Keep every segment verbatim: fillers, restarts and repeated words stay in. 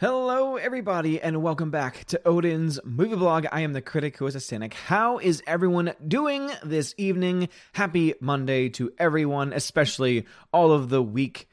Hello, everybody, and welcome back to Odin's Movie Blog. I am the critic who is a cynic. How is everyone doing this evening? Happy Monday to everyone, especially all of the weekday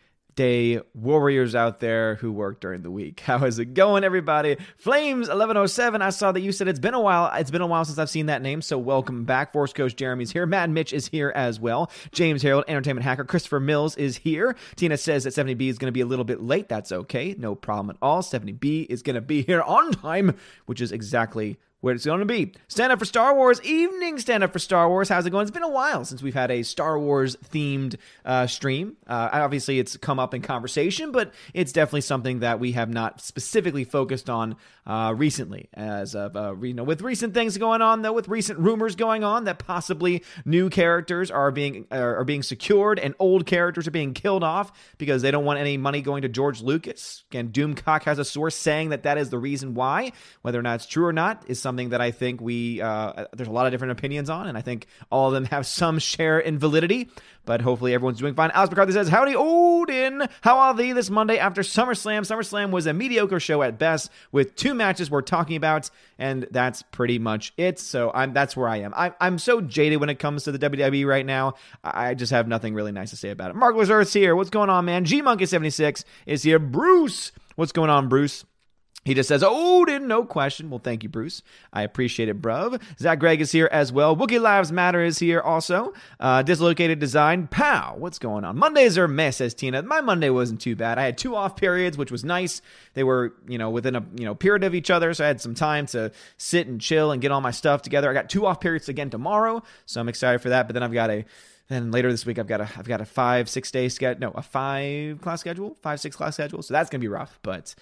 warriors out there who work during the week. How is it going, everybody? Flames eleven oh seven, I saw that you said it's been a while. It's been a while since I've seen that name, so welcome back. Force Coach Jeremy's here. Mad Mitch is here as well. James Harold, Entertainment Hacker. Christopher Mills is here. Tina says that seventy B is going to be a little bit late. That's okay. No problem at all. seventy B is going to be here on time, which is exactly where it's going to be. Stand Up for Star Wars. Evening Stand Up for Star Wars. How's it going? It's been a while since we've had a Star Wars-themed uh, stream. Uh, obviously, it's come up in conversation, but it's definitely something that we have not specifically focused on uh, recently. As of, uh, you know, with recent things going on, though, with recent rumors going on that possibly new characters are being are, are being secured and old characters are being killed off because they don't want any money going to George Lucas. Again, Doomcock has a source saying that that is the reason why. Whether or not it's true or not is something something that I think we, uh, there's a lot of different opinions on, and I think all of them have some share in validity, but hopefully everyone's doing fine. Alex McCarthy says, howdy, Odin! How are thee this Monday after SummerSlam? SummerSlam was a mediocre show at best with two matches we're talking about, and that's pretty much it, so I'm that's where I am. I, I'm so jaded when it comes to the W W E right now, I just have nothing really nice to say about it. Mark Lazarus here, what's going on, man? G Monkey seventy-six is here. Bruce! What's going on, Bruce? He just says, Odin, no question. Well, thank you, Bruce. I appreciate it, bruv. Zach Gregg is here as well. Wookiee Lives Matter is here also. Uh, Dislocated Design. Pow. What's going on? Mondays are meh, says Tina. My Monday wasn't too bad. I had two off periods, which was nice. They were, you know, within a you know period of each other, so I had some time to sit and chill and get all my stuff together. I got two off periods again tomorrow, so I'm excited for that. But then I've got a... Then later this week, I've got a I've got a five, six day schedule. No, a five class schedule, five, six class schedule. So that's going to be rough, but...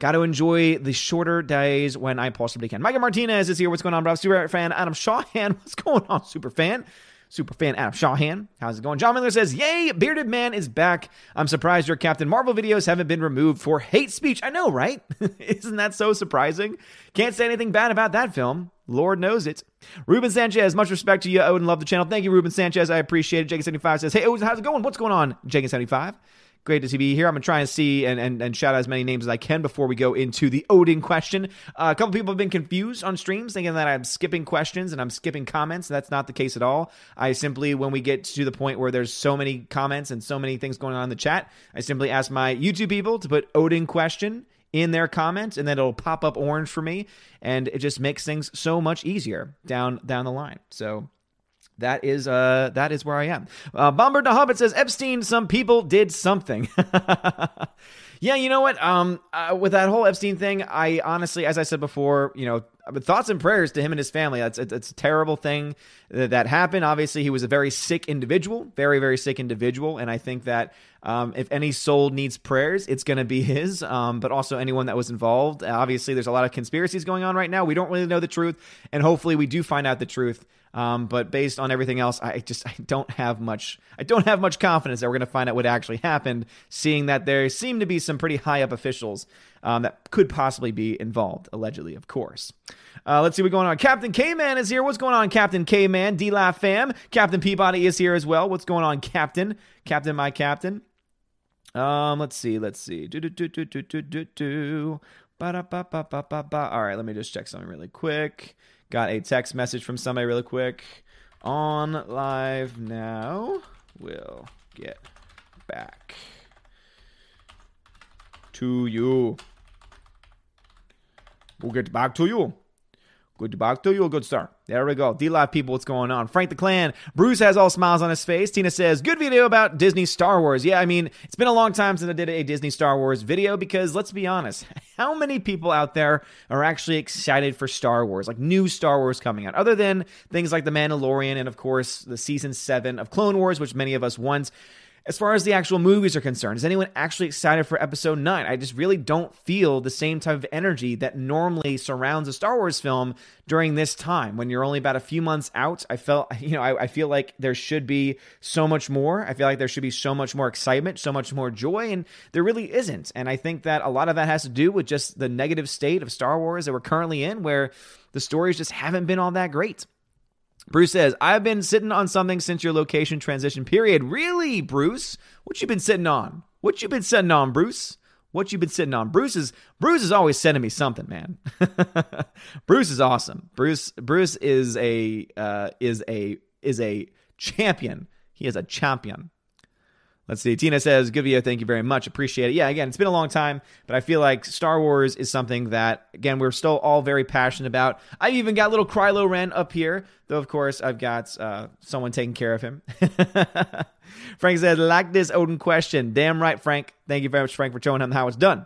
Got to enjoy the shorter days when I possibly can. Micah Martinez is here. What's going on, bro? Super fan Adam Shawhan. What's going on, super fan? Super fan Adam Shawhan. How's it going? John Miller says, yay, Bearded Man is back. I'm surprised your Captain Marvel videos haven't been removed for hate speech. I know, right? Isn't that so surprising? Can't say anything bad about that film. Lord knows it. Ruben Sanchez, much respect to you, Odin. Love the channel. Thank you, Ruben Sanchez. I appreciate it. Jacob seventy-five says, hey, Odin, how's it going? What's going on, Jacob seventy-five? Great to be here. I'm going to try and see and, and, and shout out as many names as I can before we go into the Odin question. Uh, a couple people have been confused on streams thinking that I'm skipping questions and I'm skipping comments. That's not the case at all. I simply, when we get to the point where there's so many comments and so many things going on in the chat, I simply ask my YouTube people to put Odin question in their comments, and then it'll pop up orange for me, and it just makes things so much easier down, down the line. So... That is uh that is where I am. Uh, Bomber the Hobbit says, Epstein, some people did something. Yeah, you know what? Um, uh, with that whole Epstein thing, I honestly, as I said before, you know, thoughts and prayers to him and his family. That's it's, it's a terrible thing that, that happened. Obviously, he was a very sick individual, very, very sick individual. And I think that um, if any soul needs prayers, it's going to be his, um, but also anyone that was involved. Obviously, there's a lot of conspiracies going on right now. We don't really know the truth, and hopefully we do find out the truth. Um, but based on everything else, I just I don't have much I don't have much confidence that we're going to find out what actually happened, seeing that there seem to be some pretty high-up officials um, that could possibly be involved, allegedly, of course. Uh, let's see what's going on. Captain K-Man is here. What's going on, Captain K-Man? D-Live fam. Captain Peabody is here as well. What's going on, Captain? Captain, my Captain. Um, let's see. Let's see. Do-do-do-do-do-do-do. Ba-da-ba-ba-ba-ba-ba. All right, let me just check something really quick. Got a text message from somebody really quick. On live now. We'll get back to you. We'll get back to you. Good back to you. Good start. There we go. D-Live people, what's going on? Frank the Clan. Bruce has all smiles on his face. Tina says, good video about Disney Star Wars. Yeah, I mean, it's been a long time since I did a Disney Star Wars video because, let's be honest, how many people out there are actually excited for Star Wars, like new Star Wars coming out, other than things like The Mandalorian and, of course, the Season seven of Clone Wars, which many of us want. As far as the actual movies are concerned, is anyone actually excited for Episode nine? I just really don't feel the same type of energy that normally surrounds a Star Wars film during this time. When you're only about a few months out, I felt, you know, I, I feel like there should be so much more. I feel like there should be so much more excitement, so much more joy, and there really isn't. And I think that a lot of that has to do with just the negative state of Star Wars that we're currently in, where the stories just haven't been all that great. Bruce says, I've been sitting on something since your location transition period. Really, Bruce? What you been sitting on? What you been sitting on, Bruce? what you've been sitting on. Bruce is Bruce is always sending me something, man. Bruce is awesome. Bruce Bruce is a uh, is a is a champion. He is a champion. Let's see. Tina says, "Good video, thank you very much. Appreciate it." Yeah, again, it's been a long time, but I feel like Star Wars is something that, again, we're still all very passionate about. I even got little Kylo Ren up here, though, of course, I've got uh, someone taking care of him. Frank says, "Like this Odin question." Damn right, Frank. Thank you very much, Frank, for showing him how it's done.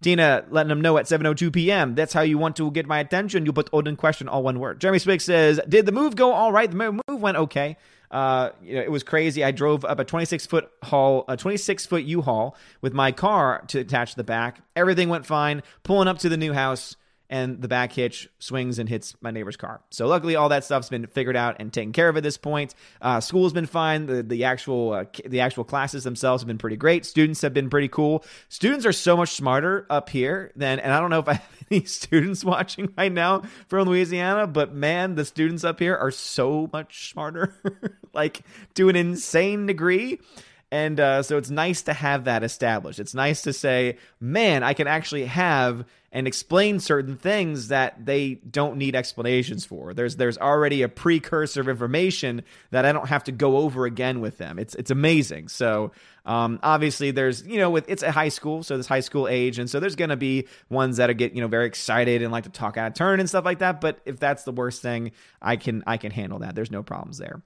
Tina letting him know at seven oh two p.m. That's how you want to get my attention. You put Odin question, all one word. Jeremy Swig says, "Did the move go all right? The move went okay. Uh, you know, it was crazy. I drove up a twenty-six foot haul, a twenty-six foot U-Haul with my car to attach to the back. Everything went fine. Pulling up to the new house, and the back hitch swings and hits my neighbor's car. So luckily, all that stuff's been figured out and taken care of at this point. Uh, school's been fine. The the actual uh, the actual classes themselves have been pretty great. Students have been pretty cool. Students are so much smarter up here than, and I don't know if I have any students watching right now from Louisiana, but man, the students up here are so much smarter, like to an insane degree. And uh, so it's nice to have that established. It's nice to say, man, I can actually have and explain certain things that they don't need explanations for. There's there's already a precursor of information that I don't have to go over again with them. It's it's amazing. So um, obviously there's, you know, with it's a high school, so there's high school age. And so there's going to be ones that are get, you know, very excited and like to talk out of turn and stuff like that. But if that's the worst thing, I can I can handle that. There's no problems there.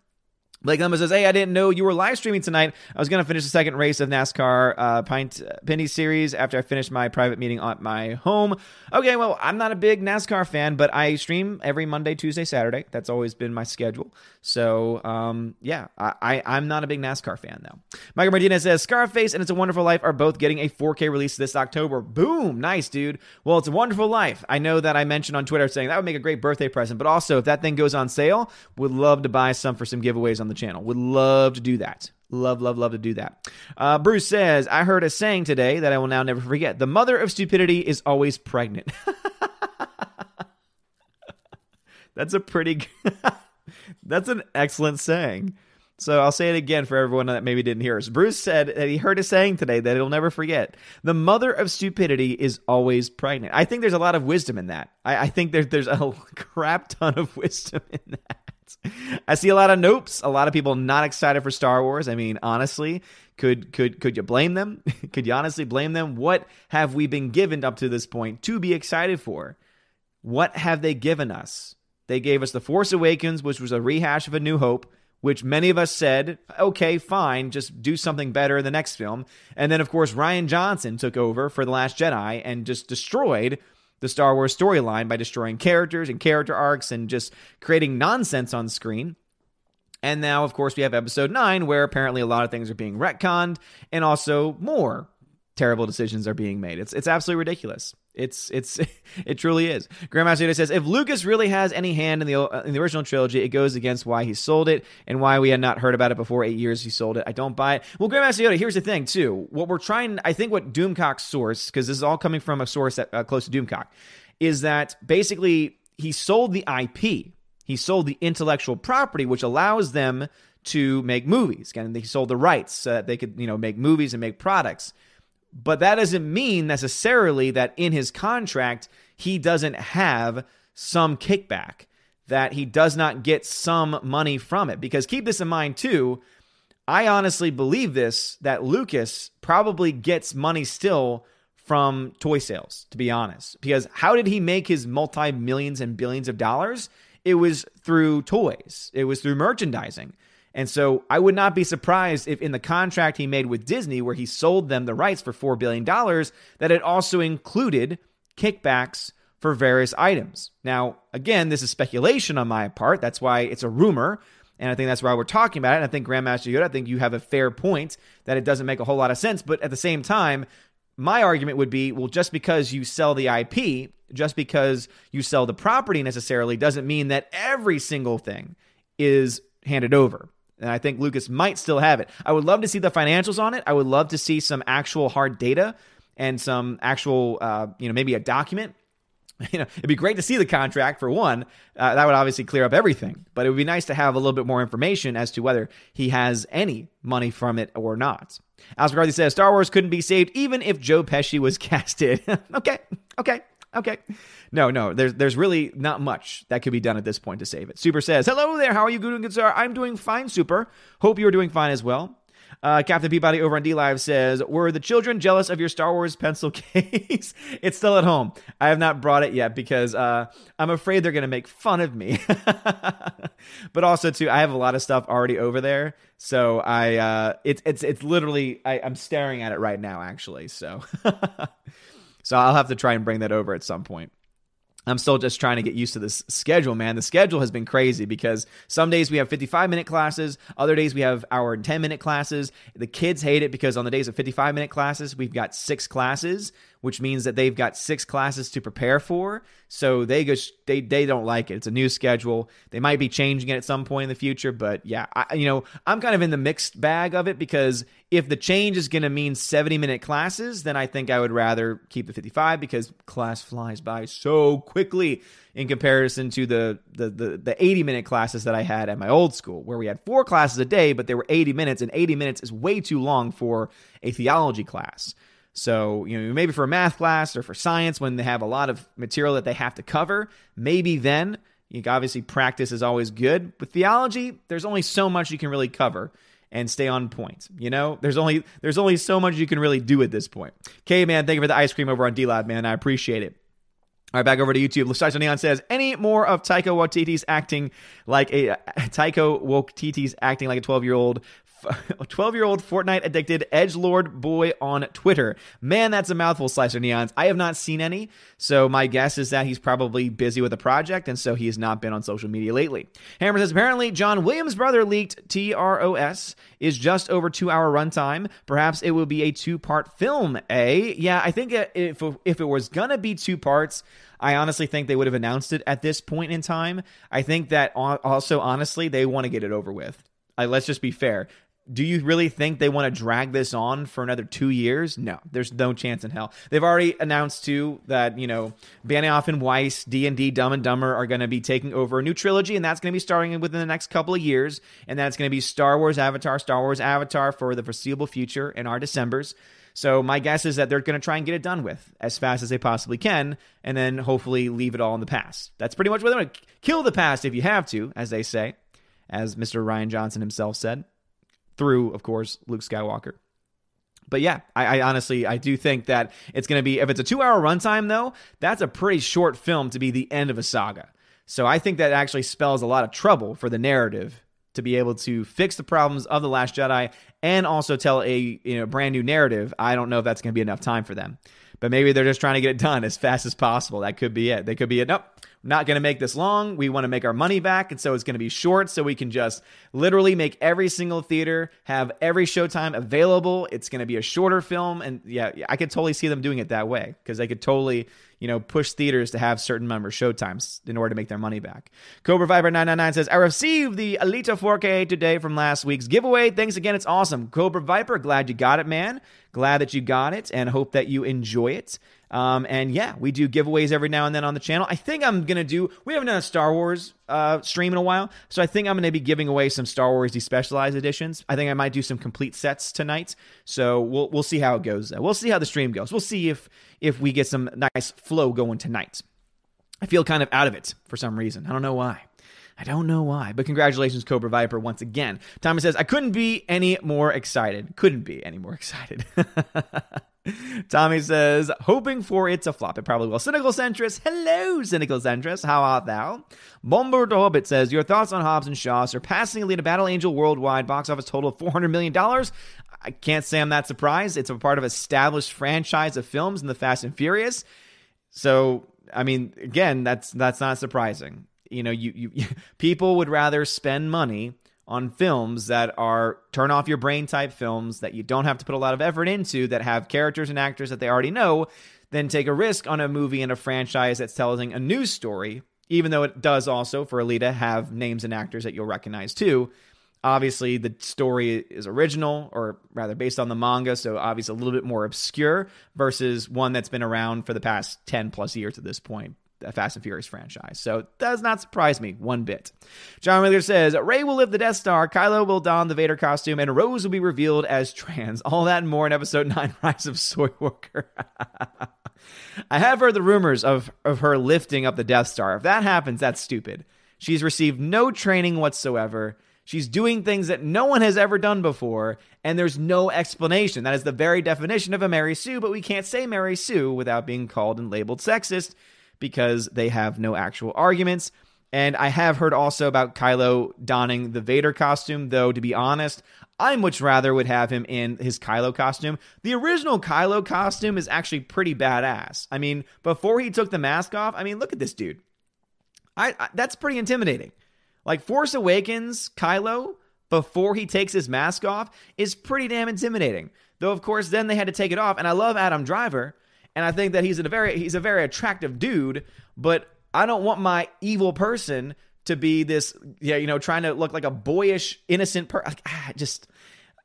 Blake Lumba says, "Hey, I didn't know you were live streaming tonight. I was going to finish the second race of NASCAR uh, Pint Penny Series after I finished my private meeting at my home." Okay, well, I'm not a big NASCAR fan, but I stream every Monday, Tuesday, Saturday. That's always been my schedule. So, um, yeah, I, I, I'm not a big NASCAR fan, though. Michael Martinez says, "Scarface and It's a Wonderful Life are both getting a four K release this October." Boom! Nice, dude. Well, It's a Wonderful Life, I know that I mentioned on Twitter saying that would make a great birthday present, but also if that thing goes on sale, would love to buy some for some giveaways on the channel. Would love to do that. Love, love, love to do that. Uh, Bruce says, "I heard a saying today that I will now never forget. The mother of stupidity is always pregnant." That's a pretty good, that's an excellent saying. So I'll say it again for everyone that maybe didn't hear us. Bruce said that he heard a saying today that he'll never forget. The mother of stupidity is always pregnant. I think there's a lot of wisdom in that. I, I think there's, there's a crap ton of wisdom in that. I see a lot of nopes, a lot of people not excited for Star Wars. I mean, honestly, could could could you blame them? Could you honestly blame them? What have we been given up to this point to be excited for? What have they given us? They gave us The Force Awakens, which was a rehash of A New Hope, which many of us said, okay, fine, just do something better in the next film. And then, of course, Ryan Johnson took over for The Last Jedi and just destroyed the Star Wars storyline by destroying characters and character arcs and just creating nonsense on screen. And now, of course, we have Episode nine, where apparently a lot of things are being retconned, and also more terrible decisions are being made. It's it's absolutely ridiculous. It's it's it truly is. Grandmaster says, "If Lucas really has any hand in the in the original trilogy, it goes against why he sold it and why we had not heard about it before eight years he sold it. I don't buy it." Well, Grandmaster Yoda, here's the thing too. What we're trying, I think, what Doomcock's source, because this is all coming from a source that, uh, close to Doomcock, is that basically he sold the I P, he sold the intellectual property, which allows them to make movies. Again, he sold the rights so that they could, you know, make movies and make products. But that doesn't mean necessarily that in his contract, he doesn't have some kickback, that he does not get some money from it. Because keep this in mind too, I honestly believe this, that Lucas probably gets money still from toy sales, to be honest. Because how did he make his multi-millions and billions of dollars? It was through toys. It was through merchandising. And so I would not be surprised if in the contract he made with Disney, where he sold them the rights for four billion dollars, that it also included kickbacks for various items. Now, again, this is speculation on my part. That's why it's a rumor. And I think that's why we're talking about it. And I think Grandmaster Yoda, I think you have a fair point that it doesn't make a whole lot of sense. But at the same time, my argument would be, well, just because you sell the I P, just because you sell the property necessarily doesn't mean that every single thing is handed over. And I think Lucas might still have it. I would love to see the financials on it. I would love to see some actual hard data and some actual, uh, you know, maybe a document You know, it'd be great to see the contract for one. Uh, that would obviously clear up everything, but it would be nice to have a little bit more information as to whether he has any money from it or not. Alice McCarthy says, Star Wars couldn't be saved even if Joe Pesci was casted. okay, okay, okay. No, no, there's there's really not much that could be done at this point to save it. Super says, hello there, how are you doing, good sir? I'm doing fine, Super. Hope you're doing fine as well. Uh, Captain Peabody over on D-Live says, were the children jealous of your Star Wars pencil case? It's still at home. I have not brought it yet because uh, I'm afraid they're going to make fun of me. But also, too, I have a lot of stuff already over there. So I, uh, it's it's it's literally, I, I'm staring at it right now, actually. So, so I'll have to try and bring that over at some point. I'm still just trying to get used to this schedule, man. The schedule has been crazy because some days we have fifty-five minute classes. Other days we have hour and ten minute classes. The kids hate it because on the days of fifty-five minute classes, we've got six classes, which means that they've got six classes to prepare for. So they go, they they don't like it. It's a new schedule. They might be changing it at some point in the future, but yeah, I, you know, I'm kind of in the mixed bag of it because if the change is going to mean seventy minute classes, then I think I would rather keep the fifty-five because class flies by so quickly in comparison to the the the, the eighty minute classes that I had at my old school where we had four classes a day, but they were eighty minutes, and eighty minutes is way too long for a theology class. So, you know, maybe for a math class or for science when they have a lot of material that they have to cover, maybe then, you obviously practice is always good. But theology, there's only so much you can really cover and stay on point. You know, there's only there's only so much you can really do at this point. Okay, man, thank you for the ice cream over on D-Lab, man. I appreciate it. All right, back over to YouTube. Lusaito Neon says, any more of Taika Waititi's acting like a Taika Waititi's acting like a twelve-year-old twelve-year-old Fortnite-addicted edgelord boy on Twitter. Man, that's a mouthful, Slicer Neons. I have not seen any, so my guess is that he's probably busy with a project, and so he has not been on social media lately. Hammer says, apparently, John Williams' brother leaked T R O S is just over two-hour runtime. Perhaps it will be a two-part film, eh? Yeah, I think if, if it was going to be two parts, I honestly think they would have announced it at this point in time. I think that also, honestly, they want to get it over with. Like, let's just be fair. Do you really think they want to drag this on for another two years? No, there's no chance in hell. They've already announced, too, that, you know, Benioff and Weiss, D and D, Dumb and Dumber are going to be taking over a new trilogy, and that's going to be starting within the next couple of years, and that's going to be Star Wars Avatar, Star Wars Avatar for the foreseeable future in our Decembers. So my guess is that they're going to try and get it done with as fast as they possibly can, and then hopefully leave it all in the past. That's pretty much what they're going to kill the past if you have to, as they say, as Mister Ryan Johnson himself said. Through, of course, Luke Skywalker. But yeah, I, I honestly, I do think that it's going to be, if it's a two-hour runtime, though, that's a pretty short film to be the end of a saga. So I think that actually spells a lot of trouble for the narrative to be able to fix the problems of The Last Jedi and also tell a you know brand new narrative. I don't know if that's going to be enough time for them. But maybe they're just trying to get it done as fast as possible. That could be it. They could be it. Nope, not going to make this long. We want to make our money back, and so it's going to be short so we can just literally make every single theater, have every showtime available. It's going to be a shorter film, and yeah, I could totally see them doing it that way because they could totally, you know, push theaters to have certain number of showtimes in order to make their money back. Cobra Viper nine nine nine says, I received the Alita four K today from last week's giveaway. Thanks again. It's awesome. Cobra Viper, glad you got it, man. Glad that you got it and hope that you enjoy it. Um, and yeah, we do giveaways every now and then on the channel. I think I'm going to do, we haven't done a Star Wars uh, stream in a while, so I think I'm going to be giving away some Star Wars Despecialized Editions. I think I might do some complete sets tonight, so we'll we'll see how it goes. We'll see how the stream goes. We'll see if if we get some nice flow going tonight. I feel kind of out of it for some reason. I don't know why. I don't know why, but congratulations, Cobra Viper, once again. Tommy says, I couldn't be any more excited. Couldn't be any more excited. Tommy says, hoping for it to flop. It probably will. Cynical Centrist. Hello, Cynical Centrist. How art thou? Bomber to Hobbit says, your thoughts on Hobbs and Shaw surpassing Alita Battle Angel worldwide box office total of four hundred million dollars. I can't say I'm that surprised. It's a part of established franchise of films in the Fast and Furious. So, I mean, again, that's that's not surprising. You know, you, you people would rather spend money on films that are turn off your brain type films that you don't have to put a lot of effort into, that have characters and actors that they already know, than take a risk on a movie and a franchise that's telling a new story, even though it does also for Alita have names and actors that you'll recognize too. Obviously, the story is original, or rather based on the manga, so obviously a little bit more obscure versus one that's been around for the past ten plus years at this point. the Fast and Furious franchise. So does not surprise me one bit. John Miller says, Rey will live the Death Star, Kylo will don the Vader costume, and Rose will be revealed as trans. All that and more in Episode nine, Rise of Skywalker. I have heard the rumors of, of her lifting up the Death Star. If that happens, that's stupid. She's received no training whatsoever. She's doing things that no one has ever done before, and there's no explanation. That is the very definition of a Mary Sue, but we can't say Mary Sue without being called and labeled sexist, because they have no actual arguments. And I have heard also about Kylo donning the Vader costume, though, to be honest, I much rather would have him in his Kylo costume. The original Kylo costume is actually pretty badass. I mean, before he took the mask off, I mean, look at this dude. I, I that's pretty intimidating. Like, Force Awakens Kylo, before he takes his mask off, is pretty damn intimidating. Though, of course, then they had to take it off, and I love Adam Driver, and I think that he's a very he's a very attractive dude, but I don't want my evil person to be this, yeah, you know, trying to look like a boyish, innocent person. Like, ah, just,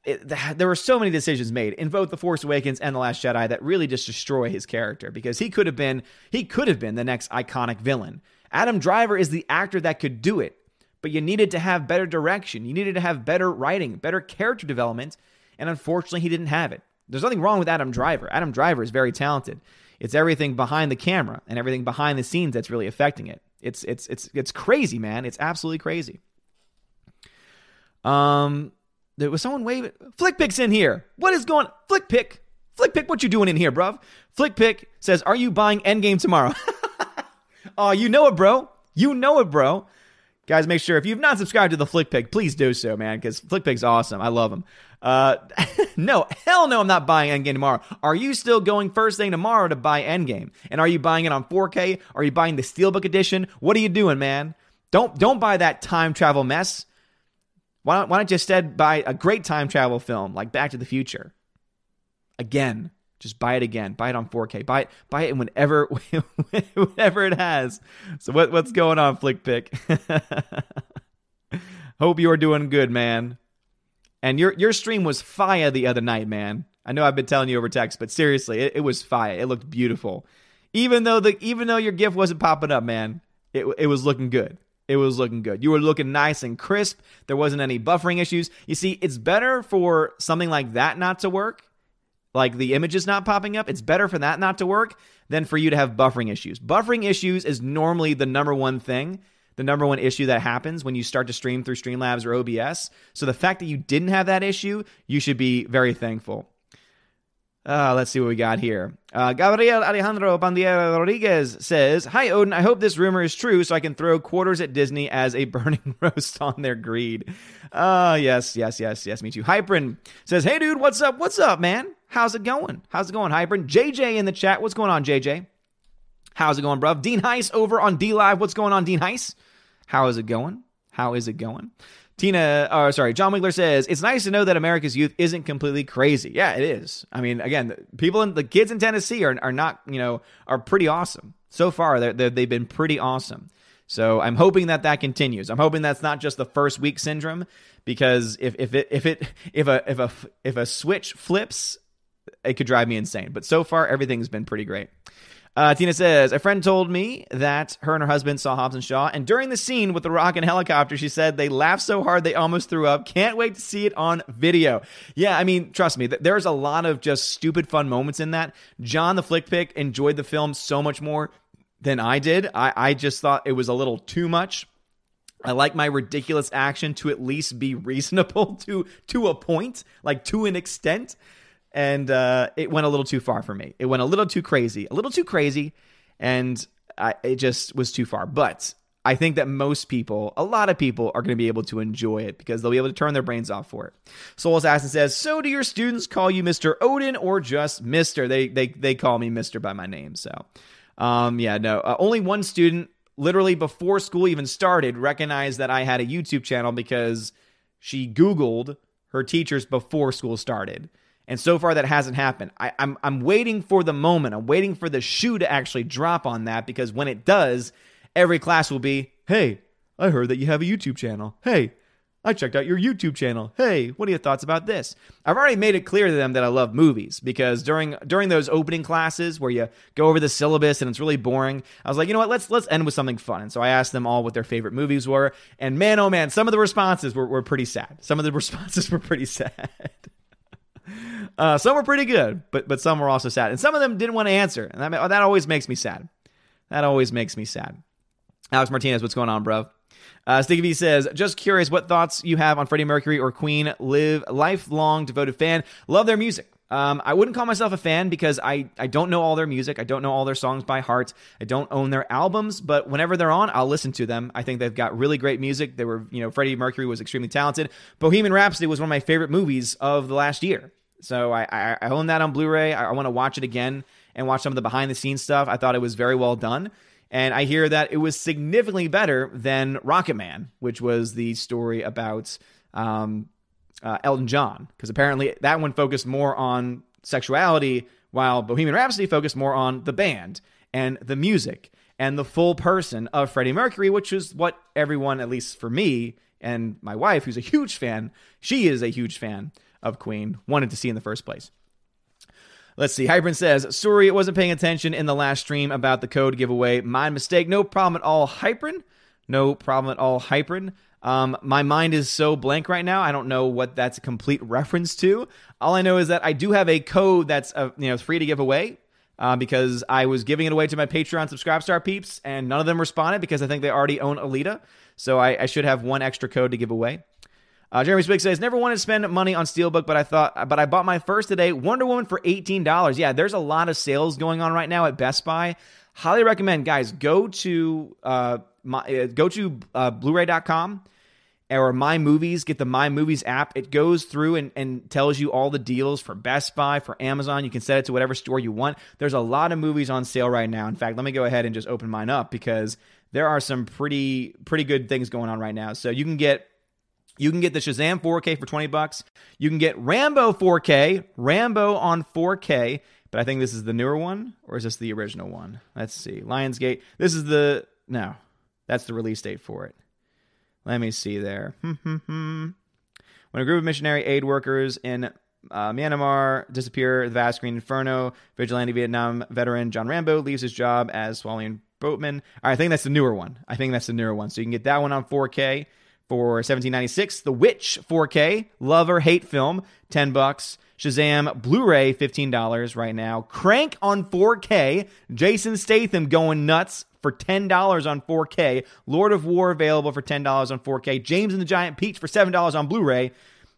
it, there were so many decisions made in both The Force Awakens and The Last Jedi that really just destroy his character, because he could have been, he could have been the next iconic villain. Adam Driver is the actor that could do it, but you needed to have better direction. You needed to have better writing, better character development, and unfortunately, he didn't have it. There's nothing wrong with Adam Driver. Adam Driver is very talented. It's everything behind the camera and everything behind the scenes that's really affecting it. It's it's it's it's crazy, man. It's absolutely crazy. Um, there was someone waving. Flickpick's in here. What is going? Flickpick, Flickpick, what you doing in here, bruv? Flickpick says, "Are you buying Endgame tomorrow?" Oh, you know it, bro. You know it, bro. Guys, make sure if you've not subscribed to the Flickpick, please do so, man, because Flickpick's awesome. I love him. Uh, no, hell no, I'm not buying Endgame tomorrow. Are you still going first thing tomorrow to buy Endgame? And are you buying it on four K? Are you buying the Steelbook edition? What are you doing, man? Don't don't buy that time travel mess. Why don't why don't you instead buy a great time travel film like Back to the Future? Again, just buy it again. Buy it on four K. Buy it buy it in whenever whatever it has. So what what's going on, Flickpick? Hope you are doing good, man. And your your stream was fire the other night, man. I know I've been telling you over text, but seriously, it, it was fire. It looked beautiful. Even though the even though your GIF wasn't popping up, man, it it was looking good. It was looking good. You were looking nice and crisp. There wasn't any buffering issues. You see, it's better for something like that not to work, like the images not popping up. It's better for that not to work than for you to have buffering issues. Buffering issues is normally the number one thing. The number one issue that happens when you start to stream through Streamlabs or O B S. So the fact that you didn't have that issue, you should be very thankful. Uh, let's see what we got here. Uh, Gabriel Alejandro Bandiera Rodriguez says, "Hi, Odin. I hope this rumor is true so I can throw quarters at Disney as a burning roast on their greed." Uh, yes, yes, yes, yes, me too. Hyperin says, "Hey, dude, what's up? What's up, man? How's it going? How's it going, Hyperin?" J J in the chat. What's going on, J J? How's it going, bruv? Dean Heiss over on D Live. What's going on, Dean Heiss? How is it going? How is it going? Tina, or sorry, John Wiggler says, "It's nice to know that America's youth isn't completely crazy." Yeah, it is. I mean, again, the people in the kids in Tennessee are are not, you know, are pretty awesome so far. They're, they're, they've been pretty awesome. So I'm hoping that that continues. I'm hoping that's not just the first week syndrome, because if if it if it if a if a if a switch flips, it could drive me insane. But so far, everything's been pretty great. Uh, Tina says, "A friend told me that her and her husband saw Hobbs and Shaw, and during the scene with the rock and helicopter, she said they laughed so hard they almost threw up. Can't wait to see it on video." Yeah, I mean, trust me, th- there's a lot of just stupid fun moments in that. John the Flickpick enjoyed the film so much more than I did. I, I just thought it was a little too much. I like my ridiculous action to at least be reasonable to to a point, like to an extent. And uh, it went a little too far for me. It went a little too crazy, a little too crazy, and I, it just was too far. But I think that most people, a lot of people, are going to be able to enjoy it because they'll be able to turn their brains off for it. Soul Assassin says, "So do your students call you Mister Odin or just Mister?" They they they call me Mister by my name. So, um, yeah, no, uh, only one student, literally before school even started, recognized that I had a YouTube channel because she Googled her teachers before school started. And so far, that hasn't happened. I, I'm I'm waiting for the moment. I'm waiting for the shoe to actually drop on that, because when it does, every class will be, "Hey, I heard that you have a YouTube channel. Hey, I checked out your YouTube channel. Hey, what are your thoughts about this? I've already made it clear to them that I love movies because during during those opening classes where you go over the syllabus and it's really boring, I was like, you know what, let's let's end with something fun. And so I asked them all what their favorite movies were. And man, oh man, some of the responses were, were pretty sad. Some of the responses were pretty sad. uh, some were pretty good, but but some were also sad. And some of them didn't want to answer. And that, that always makes me sad. That always makes me sad. Alex Martinez, what's going on, bro? Uh, Sticky V says, just curious what thoughts you have on Freddie Mercury or Queen. Live lifelong devoted fan. Love their music. Um, I wouldn't call myself a fan because I, I don't know all their music. I don't know all their songs by heart. I don't own their albums, but whenever they're on, I'll listen to them. I think they've got really great music. They were, you know, Freddie Mercury was extremely talented. Bohemian Rhapsody was one of my favorite movies of the last year. So I, I, I own that on Blu-ray. I, I want to watch it again and watch some of the behind the scenes stuff. I thought it was very well done. And I hear that it was significantly better than Rocket Man, which was the story about um, uh, Elton John. Because apparently that one focused more on sexuality, while Bohemian Rhapsody focused more on the band and the music and the full person of Freddie Mercury, which is what everyone, at least for me and my wife, who's a huge fan, she is a huge fan of Queen, wanted to see in the first place. Let's see. Hybrid says, sorry, it wasn't paying attention in the last stream about the code giveaway. My mistake. No problem at all, Hybrid. No problem at all, Hybrid. Um, my mind is so blank right now. I don't know what that's a complete reference to. All I know is that I do have a code that's uh, you know free to give away uh, because I was giving it away to my Patreon Subscribestar peeps, and none of them responded because I think they already own Alita. So I, I should have one extra code to give away. Uh, Jeremy Spig says, never wanted to spend money on Steelbook, but I thought, but I bought my first today, Wonder Woman for eighteen dollars. Yeah, there's a lot of sales going on right now at Best Buy. Highly recommend, guys, go to uh, my, uh, go to uh, Blu-ray dot com or My Movies. Get the My Movies app. It goes through and, and tells you all the deals for Best Buy, for Amazon. You can set it to whatever store you want. There's a lot of movies on sale right now. In fact, let me go ahead and just open mine up because there are some pretty pretty good things going on right now. So you can get You can get the Shazam four K for twenty bucks. You can get Rambo four K, Rambo on four K, but I think this is the newer one, or is this the original one? Let's see. Lionsgate. This is the, no, that's the release date for it. Let me see there. When a group of missionary aid workers in uh, Myanmar disappear, the vast green inferno, vigilante Vietnam veteran John Rambo leaves his job as swallowing boatman. All right, I think that's the newer one. I think that's the newer one. So you can get that one on four K. For seventeen ninety-six, The Witch four K, love or hate film, ten bucks. Shazam Blu-ray, fifteen dollars right now. Crank on four K, Jason Statham going nuts for ten dollars on four K. Lord of War available for ten dollars on four K. James and the Giant Peach for seven dollars on Blu-ray,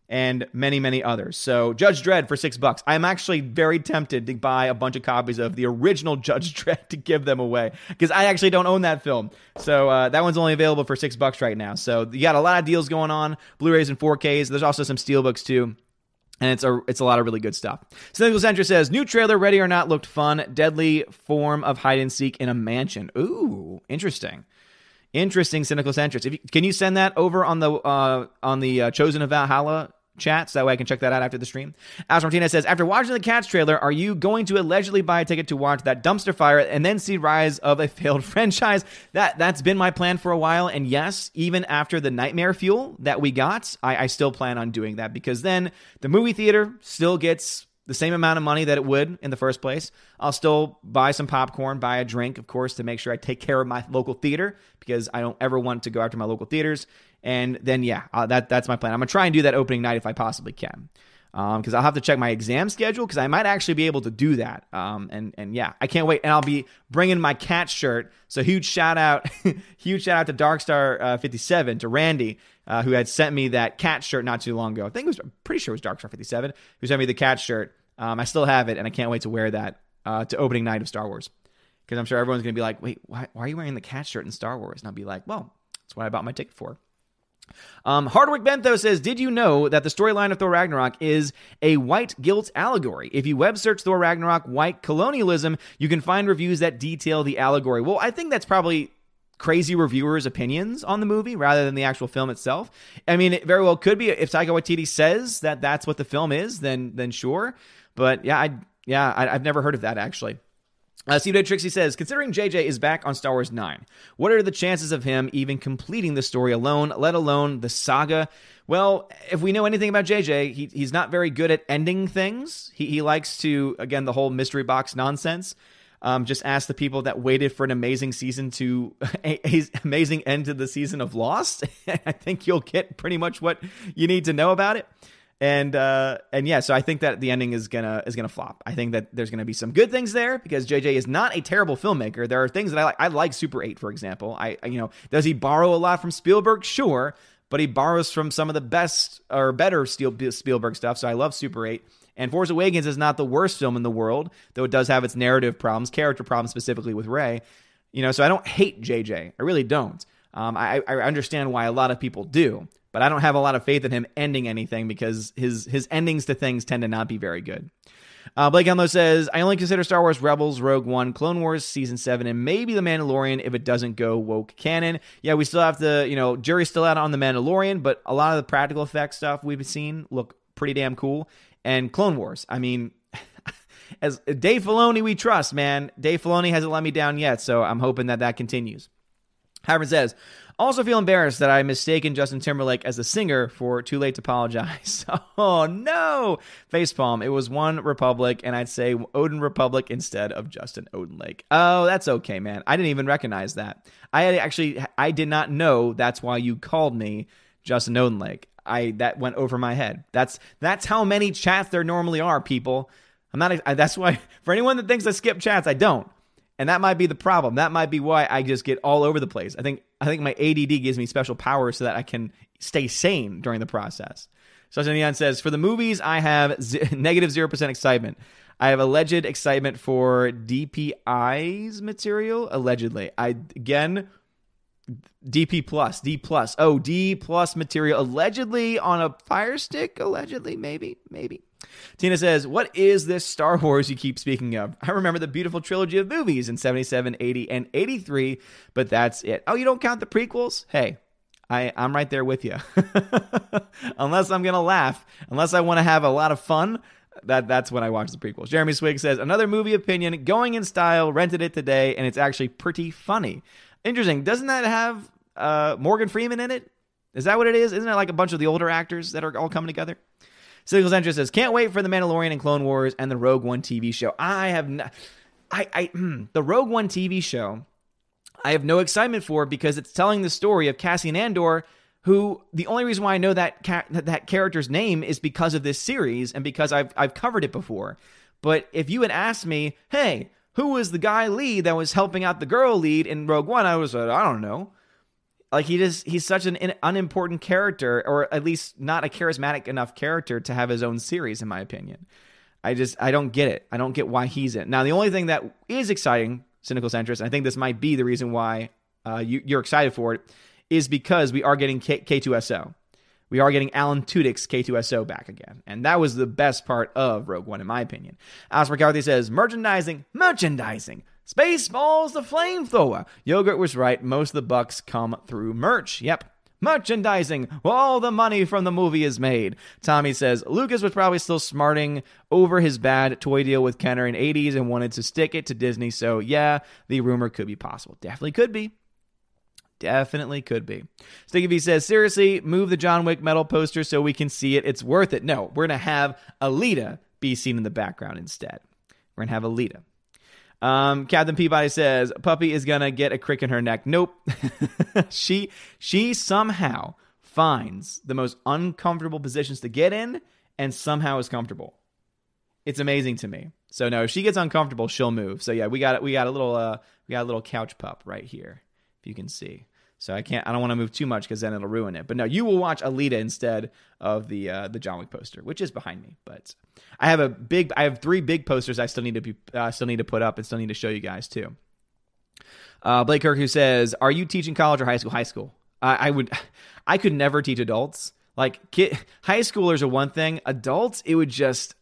and many, many others. So Judge Dredd for six bucks. I'm actually very tempted to buy a bunch of copies of the original Judge Dredd to give them away because I actually don't own that film. So uh, that one's only available for six bucks right now. So you got a lot of deals going on, Blu-rays and four Ks. There's also some Steelbooks too. And it's a it's a lot of really good stuff. Cynical Centra says, new trailer, Ready or Not, looked fun. Deadly form of hide and seek in a mansion. Ooh, interesting. Interesting, Cynical Centrist. If you, can you send that over on the uh, on the uh, Chosen of Valhalla chat so that way I can check that out after the stream? Alex Martinez says, after watching the Cats trailer, are you going to allegedly buy a ticket to watch that dumpster fire and then see rise of a failed franchise? That, that's been my plan for a while, and yes, even after the nightmare fuel that we got, I, I still plan on doing that because then the movie theater still gets the same amount of money that it would in the first place. I'll still buy some popcorn, buy a drink, of course, to make sure I take care of my local theater because I don't ever want to go after my local theaters. And then, yeah, uh, that that's my plan. I'm going to try and do that opening night if I possibly can because um, I'll have to check my exam schedule because I might actually be able to do that. Um, and, and, yeah, I can't wait. And I'll be bringing my Cat shirt. So huge shout out, huge shout out to Darkstar fifty-seven, uh, to Randy, Uh, who had sent me that Cat shirt not too long ago. I think it was, I'm pretty sure it was Darkstar fifty-seven, who sent me the Cat shirt. Um, I still have it, and I can't wait to wear that uh, to opening night of Star Wars. Because I'm sure everyone's going to be like, wait, why, why are you wearing the Cat shirt in Star Wars? And I'll be like, well, that's what I bought my ticket for. Um, Hardwick Bentho says, did you know that the storyline of Thor Ragnarok is a white guilt allegory? If you web search Thor Ragnarok white colonialism, you can find reviews that detail the allegory. Well, I think that's probably crazy reviewers' opinions on the movie rather than the actual film itself. I mean, it very well could be. If Taika Waititi says that that's what the film is, then then sure. But yeah, I yeah, I, I've never heard of that actually. Uh, Steve Day Trixie says, considering J J is back on Star Wars nine, what are the chances of him even completing the story alone, let alone the saga? Well, if we know anything about J J, he, he's not very good at ending things. He, he likes to, again, the whole mystery box nonsense. Um, just ask the people that waited for an amazing season to a, a, amazing end to the season of Lost. I think you'll get pretty much what you need to know about it. And uh, and yeah, so I think that the ending is gonna is gonna flop. I think that there's gonna be some good things there because J J is not a terrible filmmaker. There are things that I like. I like Super eight, for example. I you know does he borrow a lot from Spielberg? Sure, but he borrows from some of the best or better Spielberg stuff. So I love Super eight. And Force Awakens is not the worst film in the world, though it does have its narrative problems, character problems specifically with Rey. You know, so I don't hate J J. I really don't. Um, I I understand why a lot of people do. But I don't have a lot of faith in him ending anything because his his endings to things tend to not be very good. Uh, Blake Enlow says, I only consider Star Wars Rebels, Rogue One, Clone Wars, Season seven, and maybe The Mandalorian if it doesn't go woke canon. Yeah, we still have to, you know, jury's still out on The Mandalorian, but a lot of the practical effects stuff we've seen look pretty damn cool. And Clone Wars, I mean, as Dave Filoni we trust, man. Dave Filoni hasn't let me down yet, so I'm hoping that that continues. Howard says, also feel embarrassed that I mistaken Justin Timberlake as a singer for Too Late to Apologize. Oh, no. Facepalm. It was One Republic, and I'd say Odin Republic instead of Justin Odin Lake. Oh, that's okay, man. I didn't even recognize that. I had actually, I did not know that's why you called me Justin Odin Lake. I, that went over my head. That's, that's how many chats there normally are, people. I'm not, I, that's why, for anyone that thinks I skip chats, I don't. And that might be the problem. That might be why I just get all over the place. I think I think my A D D gives me special powers so that I can stay sane during the process. Susan Neon says, for the movies, I have z- negative zero percent excitement. I have alleged excitement for D P I's material, allegedly. I, again, D P plus, D plus. Oh, D plus material, allegedly on a fire stick, allegedly, maybe, maybe. Tina says, what is this Star Wars you keep speaking of? I remember the beautiful trilogy of movies in seventy-seven, eighty, and eighty-three, but that's it. Oh, you don't count the prequels? Hey, I, I'm right there with you. Unless I'm going to laugh, unless I want to have a lot of fun, that that's when I watch the prequels. Jeremy Swig says, another movie opinion, going in style, rented it today, and it's actually pretty funny. Interesting. Doesn't that have uh, Morgan Freeman in it? Is that what it is? Isn't it like a bunch of the older actors that are all coming together? Cycles Entrance says, can't wait for The Mandalorian and Clone Wars and the Rogue One T V show. I have not, I, I, mm, the Rogue One T V show, I have no excitement for because it's telling the story of Cassian Andor, who the only reason why I know that ca- that character's name is because of this series and because I've I've covered it before. But if you had asked me, hey, who was the guy lead that was helping out the girl lead in Rogue One? I was like, I don't know. Like, he just, he's such an unimportant character, or at least not a charismatic enough character to have his own series, in my opinion. I just, I don't get it. I don't get why he's in. Now, the only thing that is exciting, Cynical Centrist, I think this might be the reason why uh, you, you're excited for it, is because we are getting K- K2SO. We are getting Alan Tudyk's K two S O back again. And that was the best part of Rogue One, in my opinion. Alice McCarthy says, merchandising, merchandising. Spaceballs the flamethrower. Yogurt was right. Most of the bucks come through merch. Yep. Merchandising. All the money from the movie is made. Tommy says, Lucas was probably still smarting over his bad toy deal with Kenner in the eighties and wanted to stick it to Disney. So, yeah, the rumor could be possible. Definitely could be. Definitely could be. Sticky V says, seriously, move the John Wick metal poster so we can see it. It's worth it. No, we're going to have Alita be seen in the background instead. We're going to have Alita. Um, Captain Peabody says, puppy is going to get a crick in her neck. Nope. she, she somehow finds the most uncomfortable positions to get in and somehow is comfortable. It's amazing to me. So no, if she gets uncomfortable, she'll move. So yeah, we got, we got a little, uh, we got a little couch pup right here. If you can see. So I can't, I don't want to move too much because then it'll ruin it. But no, you will watch Alita instead of the uh, the John Wick poster, which is behind me. But I have a big, I have three big posters I still need to be, uh, still need to put up and still need to show you guys too. Uh, Blake Kirk, who says, "Are you teaching college or high school?" High school. I, I would, I could never teach adults. Like kid, high schoolers are one thing. Adults, it would just,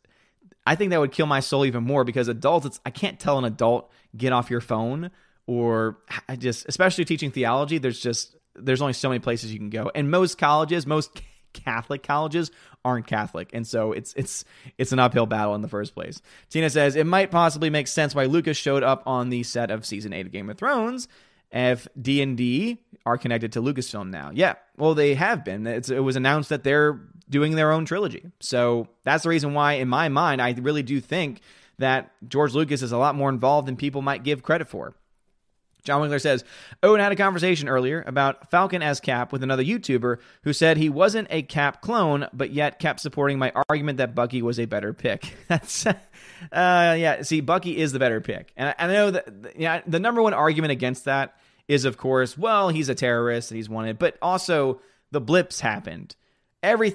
I think that would kill my soul even more because adults, it's, I can't tell an adult get off your phone. Or I just, especially teaching theology, there's just, there's only so many places you can go. And most colleges, most Catholic colleges aren't Catholic, and so it's it's it's an uphill battle in the first place. Tina says it might possibly make sense why Lucas showed up on the set of season eight of Game of Thrones if D and D are connected to Lucasfilm now. Yeah, well, they have been. It's, it was announced that they're doing their own trilogy, so that's the reason why, in my mind, I really do think that George Lucas is a lot more involved than people might give credit for. John Winkler says, Owen had a conversation earlier about Falcon as Cap with another YouTuber who said he wasn't a Cap clone, but yet kept supporting my argument that Bucky was a better pick. That's, uh, yeah, see, Bucky is the better pick. And I, I know that yeah, the number one argument against that is, of course, well, he's a terrorist and he's wanted, but also the blips happened. Everything